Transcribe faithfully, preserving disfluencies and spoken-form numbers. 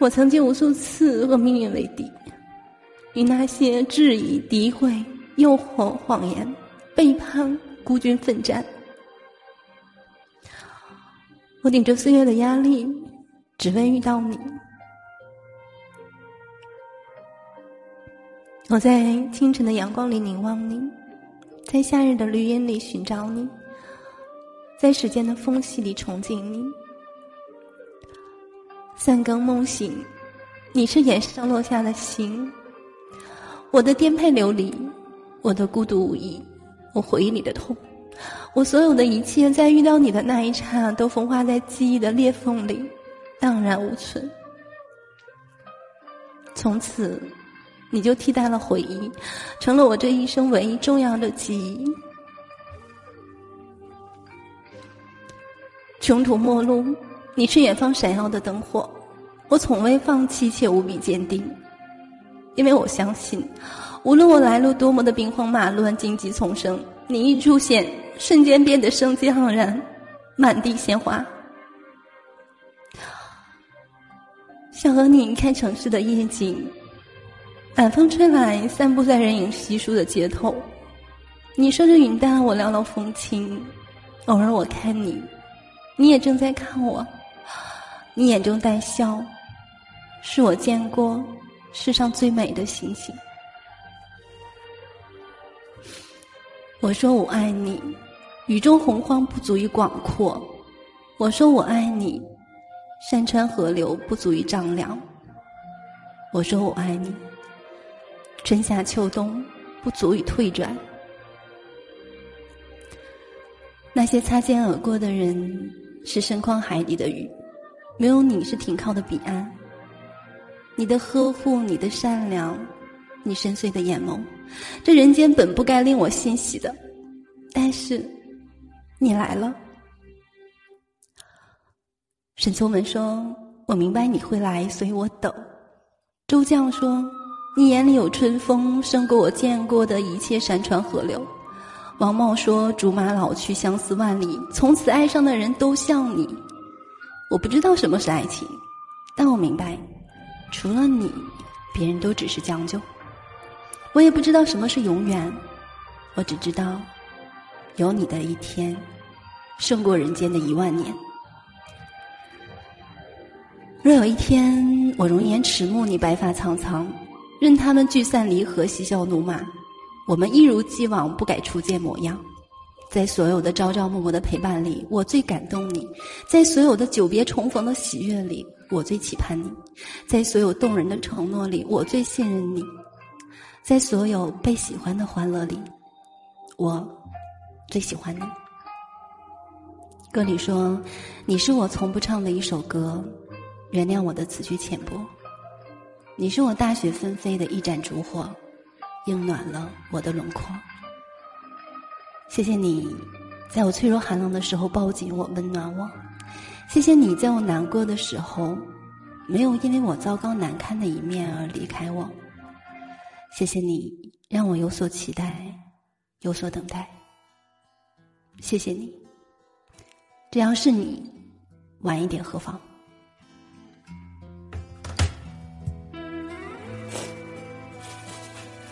我曾经无数次和命运为敌，与那些质疑、诋毁、诱惑、谎言、背叛、孤军奋战。我顶着岁月的压力，只为遇到你。我在清晨的阳光里凝望你，在夏日的绿荫里寻找你，在时间的缝隙里憧憬你。三更梦醒，你是眼上落下的星，我的颠沛流离，我的孤独无依，我回忆里的痛，我所有的一切在遇到你的那一刹都风化在记忆的裂缝里，荡然无存。从此你就替代了回忆，成了我这一生唯一重要的记忆。穷途末路，你是远方闪耀的灯火，我从未放弃且无比坚定，因为我相信无论我来路多么的兵荒马乱、荆棘丛生，你一出现，瞬间变得生机盎然，满地鲜花。想和你看城市的夜景，晚风吹来，散步在人影稀疏的街头，你说着云淡，我寥寥风轻。偶尔我看你，你也正在看我，你眼中带笑，是我见过世上最美的星星。我说我爱你，宇宙洪荒不足以广阔，我说我爱你，山川河流不足以丈量，我说我爱你，春夏秋冬不足以退转。那些擦肩而过的人是深旷海底的鱼，没有你是停靠的彼岸。你的呵护，你的善良，你深邃的眼眸，这人间本不该令我欣喜的，但是你来了。沈从文说，我明白你会来，所以我等。周绛说，你眼里有春风，胜过我见过的一切山川河流。王茂说，竹马老去，相思万里，从此爱上的人都像你。我不知道什么是爱情，但我明白除了你，别人都只是将就。我也不知道什么是永远，我只知道有你的一天胜过人间的一万年。若有一天我容颜迟暮，你白发苍苍，任他们聚散离合，嬉笑怒骂，我们一如既往，不改初见模样。在所有的朝朝暮暮的陪伴里，我最感动你；在所有的久别重逢的喜悦里，我最期盼你；在所有动人的承诺里，我最信任你；在所有被喜欢的欢乐里，我最喜欢你。歌里说，你是我从不唱的一首歌，原谅我的词句浅薄。你是我大雪纷飞的一盏烛火，映暖了我的轮廓。谢谢你在我脆弱寒冷的时候抱紧我，温暖我。谢谢你在我难过的时候，没有因为我糟糕难堪的一面而离开我。谢谢你让我有所期待，有所等待。谢谢你，只要是你，晚一点何妨。